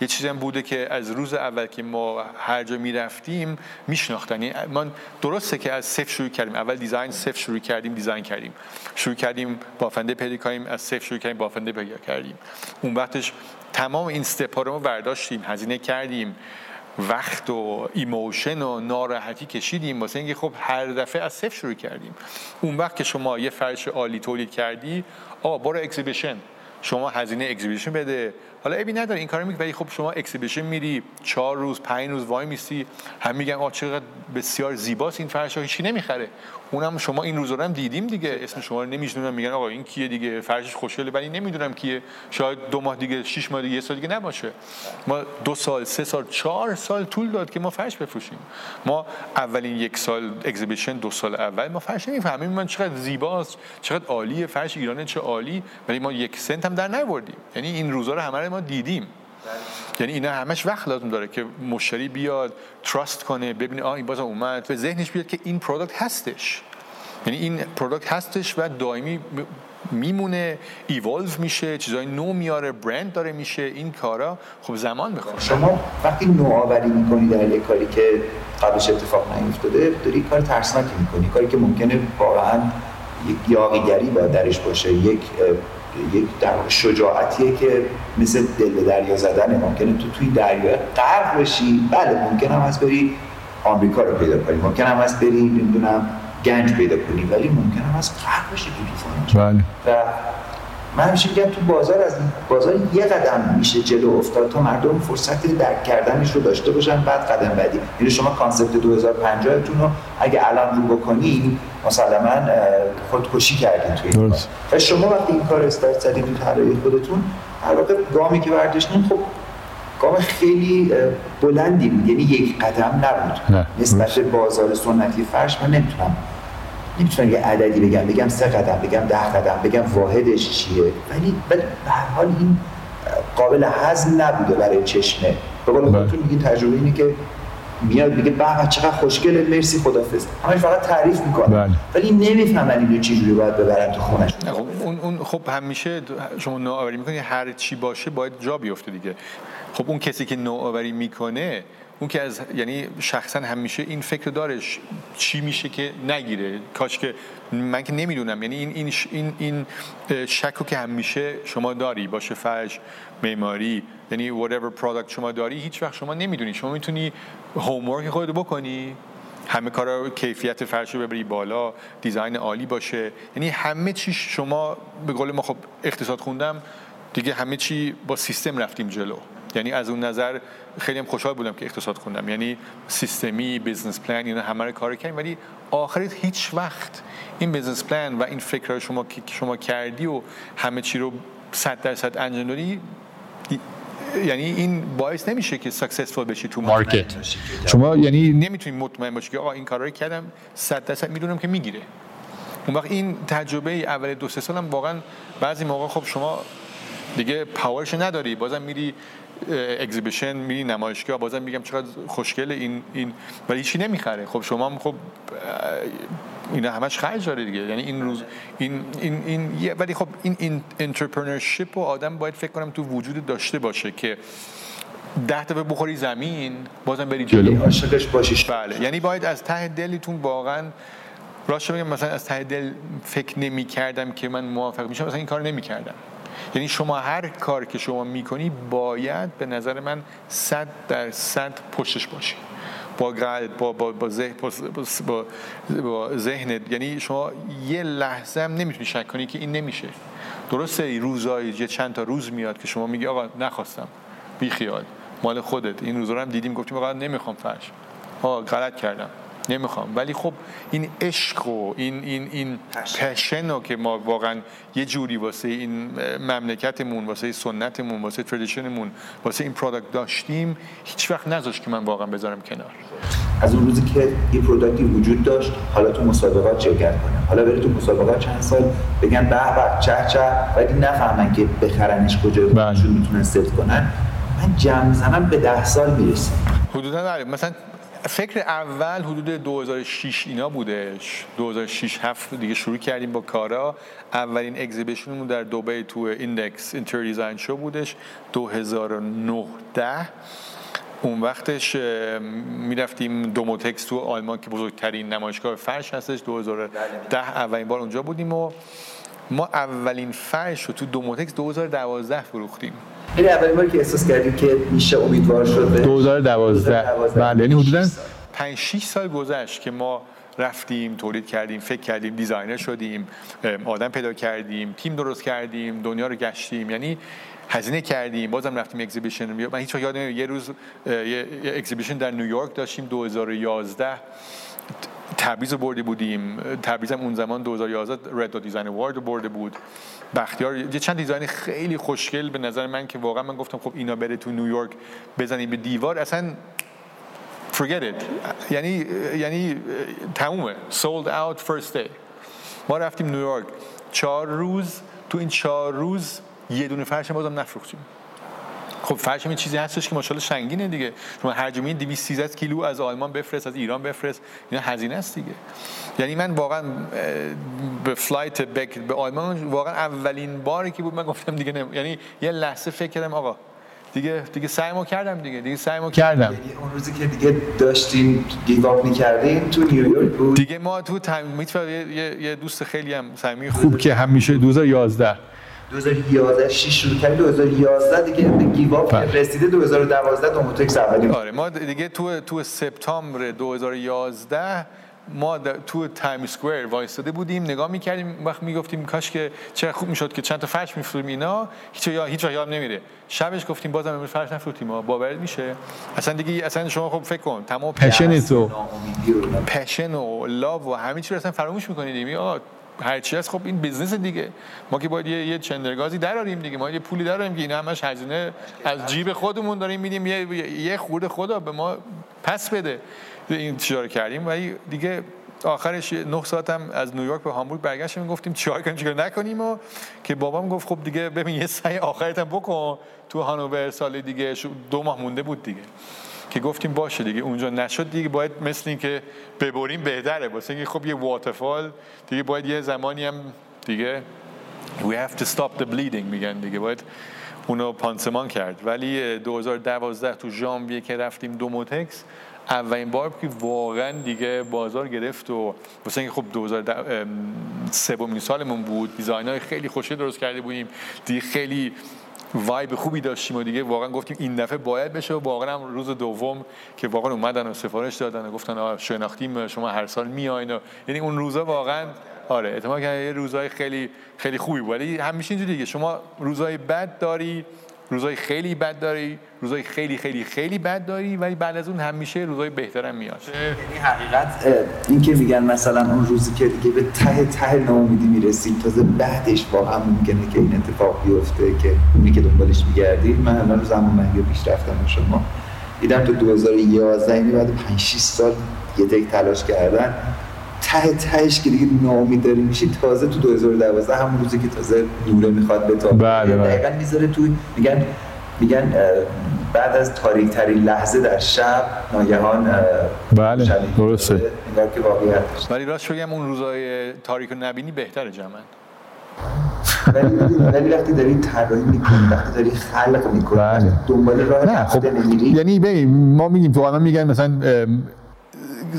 یه چیزی هم بوده که از روز اول که ما هر جا می‌رفتیم می‌شناختنی. من درسته که از صفر شروع کردیم، اول دیزاین صفر شروع کردیم، دیزاین کردیم، شروع کردیم بافنده پیدا کردیم، از صفر شروع کردیم بافنده پیدا کردیم. اون وقتش تمام این استپ‌ها رو برداشتیم، هزینه کردیم، وقت و ایموشن و ناراحتی کشیدیم واسه اینکه خب هر دفعه از صفر شروع کردیم. اون وقت که شما یه فرش عالی تولید کردی، برو اکسیبیشن، شما هزینه اکسیبیشن بده. حالا ابی نداره این کارو میگی، ولی خب شما اکسیبیشن میری 4 روز 5 روز وای میسی، هم میگن چقدر بسیار زیباست این فرش ها، هیچی نمیخره. اونم شما این روزا رو هم دیدیم دیگه، اسم شما رو نمیشنونن، میگن آقا این کیه دیگه، فرشش خوشگله ولی نمیدونم کیه، شاید 2 ماه دیگه، 6 ماه دیگه، 1 سال دیگه نباشه. ما 2 سال 3 سال 4 سال طول داد که ما فرش بفروشیم. ما اولین 1 سال اکسیبیشن، 2 سال اول ما فرش نمیفهمیم من چقدر زیباست، چقدر عالیه فرش ایرانه، چه عالی، ولی ما 1 سنت هم در نوردیم. یعنی این روزا رو همه ما دیدیم. یعنی اینا همش وقت لازم داره که مشتری بیاد تراست کنه، ببینه این بازم اومد به ذهنش بیاد که این پروداکت هستش. یعنی این پروداکت هستش و دائمی میمونه، ایوالو میشه، چیزای نو میاره، برند داره میشه، این کارا خب زمان میخواد. شما وقتی نوآوری میکنی در یک کاری که قبلش اتفاق نیفتاده، داری کار ترسناکی میکنی، کاری که ممکنه واقعا یک یاغیگری با درش باشه، یک شجاعتیه که مثل دل به دریا زدنه. ممکنه تو توی دریا غرق بشی، بله، ممکنه هم هست بری آمریکا رو پیدا کنی، ممکنه هم هست بری نمیدونم گنج پیدا کنی، ولی ممکنه هم هست غرق بشی تو طوفان. بله. و من همیشه میگم تو بازار، از بازار یه قدم میشه جلو افتاد تا مردم فرصت درک کردنش رو داشته باشن، بعد قدم بعدی. یعنی شما کانسپت 2050 تون رو اگه الان رو بکنید، مثلا خودکشی کردید توی این درست. کار و شما وقتی این کار استارت زدید تو طراحی خودتون، هر واقع گامی که برداشتین خب گام خیلی بلندی بود، یعنی یک قدم نبود. نه. نسبت به بازار سنتی فرش من نمیتونم یه عددی بگم 3 قدم، بگم 10 قدم، بگم واحدش چیه، ولی به هر حال این قابل هضم نبوده برای چشمه. به قول خودتون میگین تجربه اینه که میاد میگه بابا چقدر خوشگله، مرسی، خدافظ، همش فقط تعریف میکنه، ولی نمیفهمن اینو چجوری باید ببرن تو خونش. اون خب همیشه شما نوآوری میکنی، هر چی باشه باید جا بیفته دیگه. خب اون کسی که نوآوری میکنه اون که از یعنی شخصا همیشه این فکر داره چی میشه که نگیره، کاش که من که نمیدونم، یعنی این شکو که همیشه شما داری باشه، فرش، معماری، یعنی whatever product شما داری، هیچ وقت شما نمیدونی. شما میتونی هوم ورک خودت بکنی، همه کارا، کیفیت فرش رو ببری بالا، دیزاین عالی باشه، یعنی همه چی شما به قول ما، خب اقتصاد خوندم دیگه، همه چی با سیستم رفتیم جلو. یعنی از اون نظر خیلی هم خوشحال بودم که اقتصاد خوندم، یعنی سیستمی، بیزنس پلان، اینا همه کار کردیم، ولی آخرت هیچ وقت این بیزنس پلان و این فکرها شما که شما کردی و همه چی رو 100% انجام دادی، یعنی این باعث نمیشه که ساکسسفول بشی تو مارکت. شما یعنی نمیتونی مطمئن باشی که آقا این کارا رو کردم 100% میدونم که میگیره. اون وقت این تجربه اول 2-3 سال هم واقعا بعضی موقع خب شما دیگه پاورش نداری، بازم میری اگزیبیشن، میری نمایشگاه، بازم میگم چقدر خوشگله این ولی هیچی نمیخره. خب شما هم خب اینا همش خرج داره دیگه، یعنی این روز این ولی خب این انترپرنورشیپ رو آدم باید فکر کنم تو وجود داشته باشه که 10 دفعه بخوری زمین بازم بری جلو، عاشقش باشیش. بله، یعنی باید از ته دلتون واقعا، راستش میگم مثلا از ته دل فکر نمی‌کردم که من موافق میشم، مثلا این کارو نمی‌کردم. یعنی شما هر کار که شما میکنی باید به نظر من 100% پشتش باشی، با ذهنت. یعنی شما یه لحظه هم نمیتونی شک کنی که این نمیشه. درسته روزایی یه چند تا روز میاد که شما میگی آقا نخواستم، بی خیال، مال خودت. این روزا رو هم دیدیم، گفتیم آقا نمیخوام فرش، غلط کردم، نمیخوام. ولی خب این عشق و این پشنو که ما واقعا یه جوری واسه این مملکتمون، واسه سنتمون، واسه تردیشنمون، واسه این پروداکت داشتیم، هیچ وقت نذاشت که من واقعا بذارم کنار. از اون روزی که این پروداکتی وجود داشت، حالا تو مسابقات شرکت کنم، حالا بری تو مسابقات چند سال بگن به به چه، ولی نفهمن که بخرنش کجا بهشون میتونن سفت کنن. من جمع زنم به 10 سال میرسم حدودا. داریم مثلا فکر اول حدود 2006 اینا بودش، 2006-7 دیگه شروع کردیم با کارا. اولین اگزیبیشنمون در دبی تو ایندکس اینتریور دیزاین شو بودش 2009-10. اون وقتش میرفتیم دوموتکس تو آلمان که بزرگترین نمایشگاه فرش هستش. 2010 اولین بار اونجا بودیم و ما اولین فرش رو تو دوموتکس 2012 فروختیم. این اولین باری که احساس کردیم که میشه امیدوار شد. 2012. بله، یعنی حدوداً 5-6 سال گذشت که ما رفتیم، تولید کردیم، فکر کردیم، دیزاینر شدیم، آدم پیدا کردیم، تیم درست کردیم، دنیا رو گشتیم، یعنی هزینه کردیم، بازم رفتیم اگزیبیشن. من هیچ وقت یادم نمیاد یه روز یه اگزیبیشن در نیویورک داشتیم 2011، تبریز رو برده بودیم. تبریز هم اون زمان 2011 رد دات دیزاین اوارد رو برده بود. بختیار یه چند دیزاین خیلی خوشگل به نظر من که واقعا من گفتم خب اینا بره تو نیویورک بزنیم به دیوار، اصلا forget it، یعنی تمومه، sold out first day. ما رفتیم نیویورک 4 روز، تو این 4 روز یه دونه فرش بازم نفروختیم. خب فرش این چیزی هستش که ماشاءالله سنگینه دیگه، شما هر جمعی 200-300 کیلو از آلمان بفرست، از ایران بفرست، اینا هزینه است دیگه. یعنی من واقعا به فلایت بک به آلمان، واقعا اولین باری که بود من گفتم دیگه یعنی یه لحظه فکر کردم آقا دیگه سعیمو کردم دیگه سعیمو کردم. یعنی اون روزی که دیگه داشتین گیواب می‌کردین تو نیویورک بود دیگه. ما تو تمیت یه دوست خیلی هم صمیمی خوب که همیشه 2011 6 شروع کرد، 2011 دیگه گیواب رسیده، 2012 دوموتکس اولی. آره ما دیگه تو سپتامبر 2011 ما تو تایم اسکوئر وایساده بودیم، نگاه می‌کردیم، وقت میگفتیم کاش که چه خوب میشد که چند تا فرش می‌فروختیم اینا، هیچ یادم نمیره. شبش گفتیم بازم امروز فرش نفروختیم، باورت میشه؟ اصلا دیگه شما خب فکر کن تمام پشن و لاو و همه چی رو اصلا فراموش می‌کنید. هر چی هست خب این بیزنس دیگه، ما که باید یه چندرگازی دراریم دیگه، ما یه پولی دراریم که اینا همش هزینه از جیب خودمون داریم میدیم، یه خورده خدا به ما پس بده این چیزا رو کردیم. ولی دیگه آخرش 9 ساعت هم از نیویورک به هامبورگ برگشتیم، گفتیم چیکار کنیم چیکار نکنیم، و که بابام گفت خب دیگه ببین یه سعی آخرت هم بکن. تو هانوور سال دیگه 2 ماه مونده بود دیگه که گفتیم باشه دیگه، اونجا نشد دیگه، باید مثل این که ببریم بهتره، واسه اینکه خب یه واترفال دیگه باید یه زمانی هم دیگه we have to stop the bleeding میگن دیگه، باید اونو پانسمان کرد. ولی 2012 تو ژانویه که رفتیم دوموتکس اولین بار که واقعا دیگه بازار گرفت و مثلا خب 2013 سالمون بود، دیزاین‌های خیلی خوشگل درست کرده بودیم دیگه، خیلی وایب خوبی داشتیم و دیگه واقعا گفتیم این دفعه باید بشه. و واقعا هم روز دوم که واقعا اومدن و سفارش دادن و گفتن آ شناختیم شما هر سال میاین، و یعنی اون روزا واقعا آره اعتماد کردن، یه روزای خیلی خیلی خوبی بود. ولی همیشه اینجوریه دیگه، شما روزای بد داری، روزای خیلی بد داری، روزای خیلی خیلی خیلی بد داری، ولی بعد از اون همیشه روزای بهترم میاد. یعنی حقیقت این که میگن مثلا اون روزی که دیگه به ته ته ناامیدی میرسیم، تازه بعدش واقعا ممکنه که این اتفاق بیفته که اونی که دنبالش میگردید. من الان روز همون پیش رفتم و شما دیدم تو 2011 یعنی بعد 5 6 سال یه دک تلاش کردن، ته تهش که دیگه ناامید داری میشی، تازه تو 2012 همون روزی که تازه دوره میخواد به تا دقیقاً میذاره تو، میگن بعد از تاریک ترین لحظه در شب ناگهان بله درسته انگار که واقعیتش. ولی راست بگم اون روزای تاریک و نبینی بهتره جمعاً. ولی وقتی داری طراحی میکنی، وقتی داری خلق میکنی دنبال راه رفته نمیری. یعنی ببین ما میگیم تو الان میگن مثلا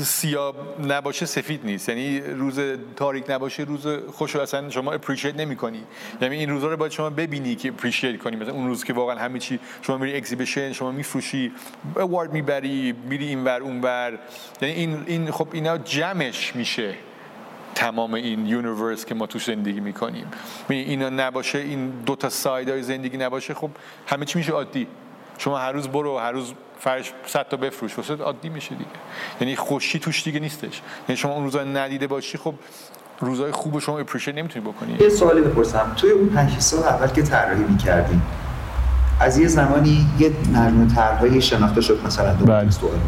سیاه نباشه سفید نیست، یعنی روز تاریک نباشه روز خوشو اصلا شما اپریشییت نمی‌کنی. یعنی این روزا رو باید شما ببینی که اپریشییت کنی، مثلا اون روز که واقعا همه چی شما میری اگزیبیشن، شما میفروشی، اوارد میبری، میری اینور اونور، یعنی این خب اینا جمعش میشه تمام این یونیورس که ما توش زندگی می‌کنیم. یعنی اینا نباشه، این دو تا سایدای زندگی نباشه، خب همه چی میشه عادی. شما هر روز برو هر روز فرش 100 تا بفروش، واسه عادی میشه دیگه، یعنی خوشی توش دیگه نیستش. یعنی شما اون روزا ندیده باشی، خب روزای خوب شما اپریشییت نمیتونی بکنی. یه سوالی بپرسم، توی اون 5 سال اول که طراحی می‌کردین از یه زمانی یه نرم طرحی شناخته شد، مثلا دو سوال من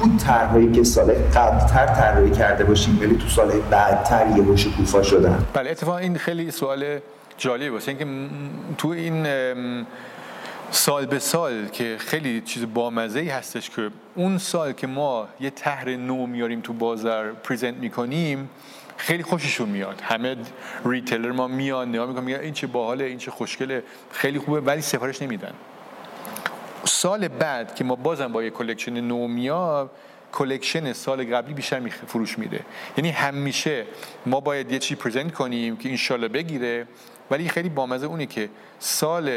اون طرحی که سال قبل‌تر طراحی کرده باشین ولی تو سال بعدتر یه بوش کوفا شدن. بله اتفاقا این خیلی سوال جالبیه، واسه اینکه تو این سال به سال که خیلی چیز بامزه‌ای هستش که اون سال که ما یه طرح نو میاریم تو بازار پریزنت میکنیم، خیلی خوششون میاد، همه ریتیلر ما میاد نگاه میکنه میگه این چه باحاله، این چه خوشگله، خیلی خوبه، ولی سفارش نمیدن. سال بعد که ما بازم با یه کلکشن نو میاد، کلکشن سال قبلی بیشتر فروش میده. یعنی همیشه ما باید یه چیزی پریزنت کنیم که انشالله بگیره، ولی خیلی بامزه اونه که سال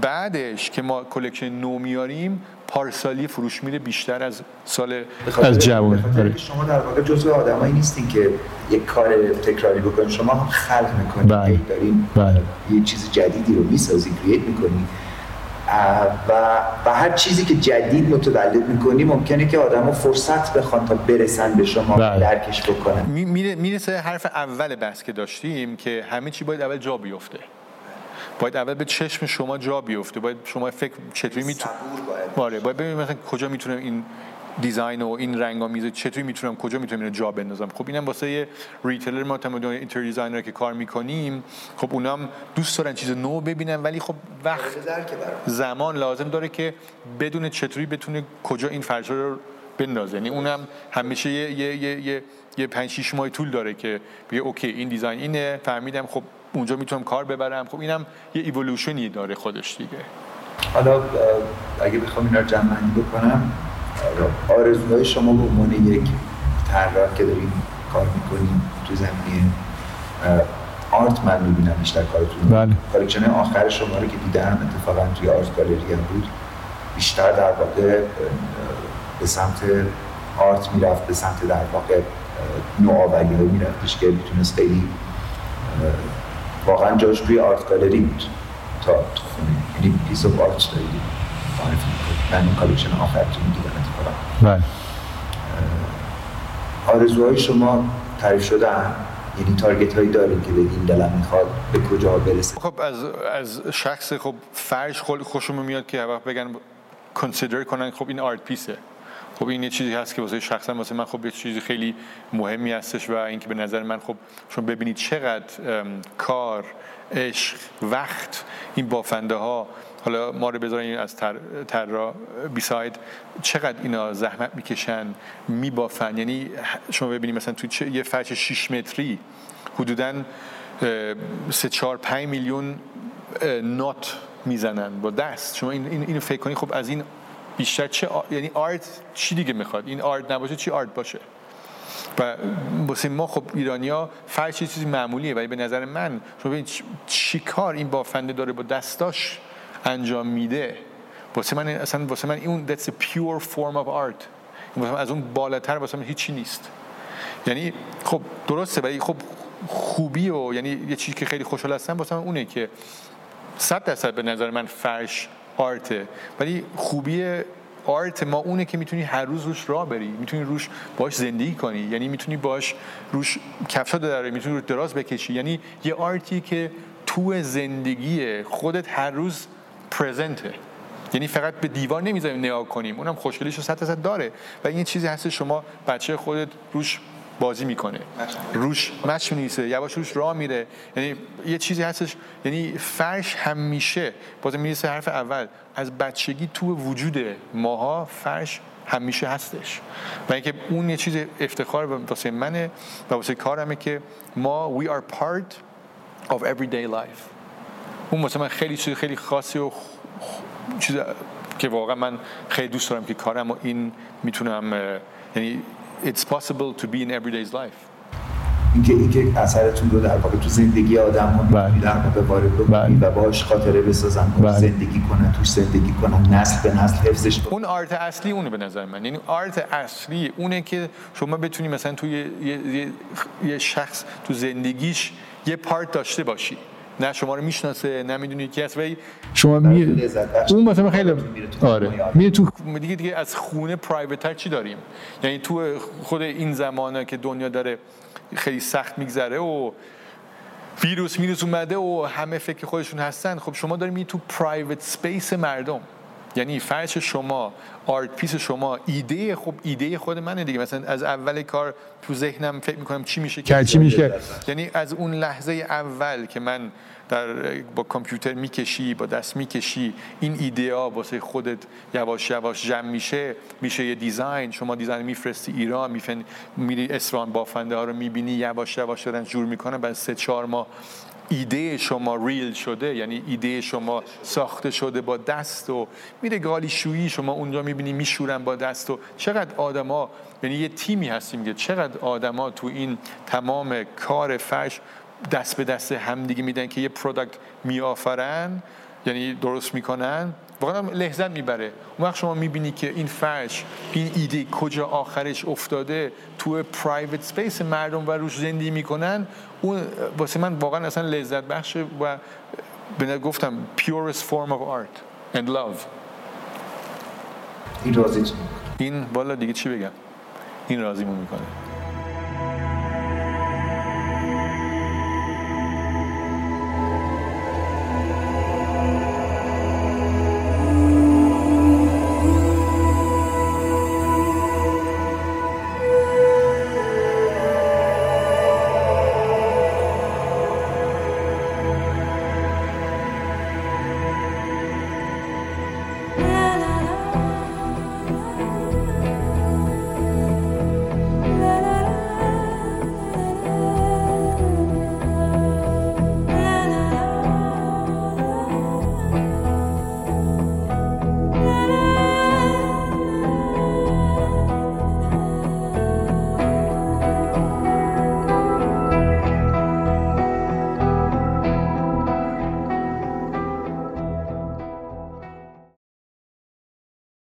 بعدش که ما کلکشن نو میاریم پارسالی فروش میره بیشتر از سال از جوان. شما در واقع جزو آدمایی نیستین که یک کار تکراری بکنید، شما هم خلق میکنید، دارین یه چیز جدیدی رو میسازید، کرییت میکنید و هر چیزی که جدید متولد میکنی ممکنه که آدمو فرصت بخوان تا برسن به شما، درکش بکنن. میرسه حرف اول بحث که داشتیم که همه چی باید اول جا بیفته، باید اول به چشم شما جا بیفته، باید شما فکر چطوری باید ببینید مثلا کجا میتونم این دیزاین و این رنگا میزه، چطوری میتونم کجا میتونم اینو جا بندازم. خب اینم واسه یه ریتیلر ما تمام اینتر دیزاینر که کار میکنیم، خب اونام دوست دارن چیز نو ببینن، ولی خب وقت زمان لازم داره که بدون چطوری بتونه کجا این فرش رو بندازه. یعنی اونم همیشه یه 5-6 ماه طول داره که بگه اوکی این دیزاین اینه، فهمیدم خب اونجا میتونم کار ببرم. خب اینم یه ایولوشنی داره خودش دیگه. حالا اگه بخوام اینا رو جمع بکنم، آرزوهای شما به عنوان یک طراح که دارین کار میکنین تو زمینه آرت، من میبینم بیشتر کارتون بله. کالکشن آخر شما رو که دیدم اتفاقا توی آرت گالری هم بود، بیشتر در واقع به سمت آرت میرفت، به سمت در واقع نوآوری ها میرفتش که میتونست خیلی واقعا جاش توی آرت گالری بود تا تو خونه، یعنی پیس آف آرت دارید من این کالکشن آخرتون دیدم اتفاقا. بله آرزوهای شما تعریف شده، یعنی تارگت هایی دارید که بگین دلم میخواد به کجا برسه؟ خب از شخص خب فرش خیلی خوشم میاد که هر وقت بگن کنسیدر کنن خب این آرت پیسه، خب این یه چیزی هست که واسه شخصا واسه من خب یه چیزی خیلی مهمی هستش. و اینکه به نظر من خب شما ببینید چقدر کار، عشق، وقت این بافنده ها، حالا ما رو بذارین از تر بیساید چقدر اینا زحمت میکشن میبافن. یعنی شما ببینید مثلا توی یه فرش 6 متری حدوداً 3-4-5 میلیون نات میزنن با دست. شما اینو فکر کنید، خب از این بیشتر چه یعنی آرت چی دیگه میخواد؟ این آرت نباشه چی آرت باشه؟ و واسه ما خب ایرانی‌ها فرش چیزی معمولیه، ولی به نظر من شما ببین چی کار این بافنده داره با دستاش انجام میده. واسه من اصلا واسه من اون that's a pure form of art، از اون بالاتر واسه من هیچی نیست. یعنی خب درسته، ولی خب خوبی و یعنی یه چیزی که خیلی خوشحال هستم واسه من اونه که 100% به نظر من فرش آرته، ولی خوبی آرت ما اونه که میتونی هر روز روش راه بری، میتونی روش باش زندگی کنی، یعنی میتونی باش روش کفشا درآری، میتونی روش دراز بکشی. یعنی یه آرتی که تو زندگی خودت هر روز پرزنته، یعنی فقط به دیوار نمیذاریم نگاه کنیم، اونم خوشگلیشو 100% داره و این چیزی هست شما بچه خودت روش بازی میکنه، روش مشم نیسته، یواش روش راه میره. یعنی یه چیزی هستش، یعنی فرش همیشه باز میرسه حرف اول، از بچگی تو وجود ماها فرش همیشه هستش و اینکه اون یه چیز افتخار واسه منه و واسه کارمه که ما we are part of everyday life. اون واسه من خیلی چیز خیلی خاصی و چیز که واقعا من خیلی دوست دارم که کارم و این میتونم، یعنی it's possible to be in everyday's life. اینکه اثرتون رو در واقع تو زندگی آدم رو در واقع وارد بکنید و باهاش خاطره بسازن، باهاش زندگی کنن، توش زندگی کنن، نسل به نسل حفظش. اون آرت اصلی اونه به نظر من. یعنی آرت اصلی اونه که شما بتونی مثلا توی یه شخص تو زندگیش یه پارت داشته باشی، نه شما رو میشناسه نه میدونی کی هست، ولی شما اون مثلا خیلی آره میره تو دیگه از خونه پرایوت‌تر چی داریم. یعنی تو خود این زمانه که دنیا داره خیلی سخت میگذره و ویروس اومده و همه فکر خودشون هستن، خب شما داری میری تو پرایوت سپیس مردم. یعنی فرش شما، آرت پیس شما، ایده خب ایده خود منه دیگه، مثلا از اول کار تو ذهنم فکر میکنم چی میشه که چی میشه. یعنی از اون لحظه اول که من با کامپیوتر میکشی، با دست میکشی، این ایده ها واسه خودت یواش یواش جمع میشه یه دیزاین. شما دیزاین میفرستی ایران، میری اصفهان، بافنده ها رو میبینی یواش یواش دارن جور میکنن، بعد 3-4 ماه ایده شما ریل شده، یعنی ایده شما ساخته شده با دست و میره گالی شویی، شما اونجا میبینی میشورن با دست. و چقدر آدما، یعنی یه تیمی هستیم که چقدر آدما تو این تمام کار فرش دست به دست همدیگه میدن که یه پروداکت میآفرن، یعنی درست میکنن، واقعا لحظت میبره. اون وقت شما میبینی که این فرش، این ایده کجا آخرش افتاده، تو پرایوت سپیس مردم و روش زندگی میکنن. اون واسه من واقعا اصلا لذت بخشه و بنا گفتم purest form of art and love. این راضی، این والا دیگه چی بگم، این راضیمون میکنه.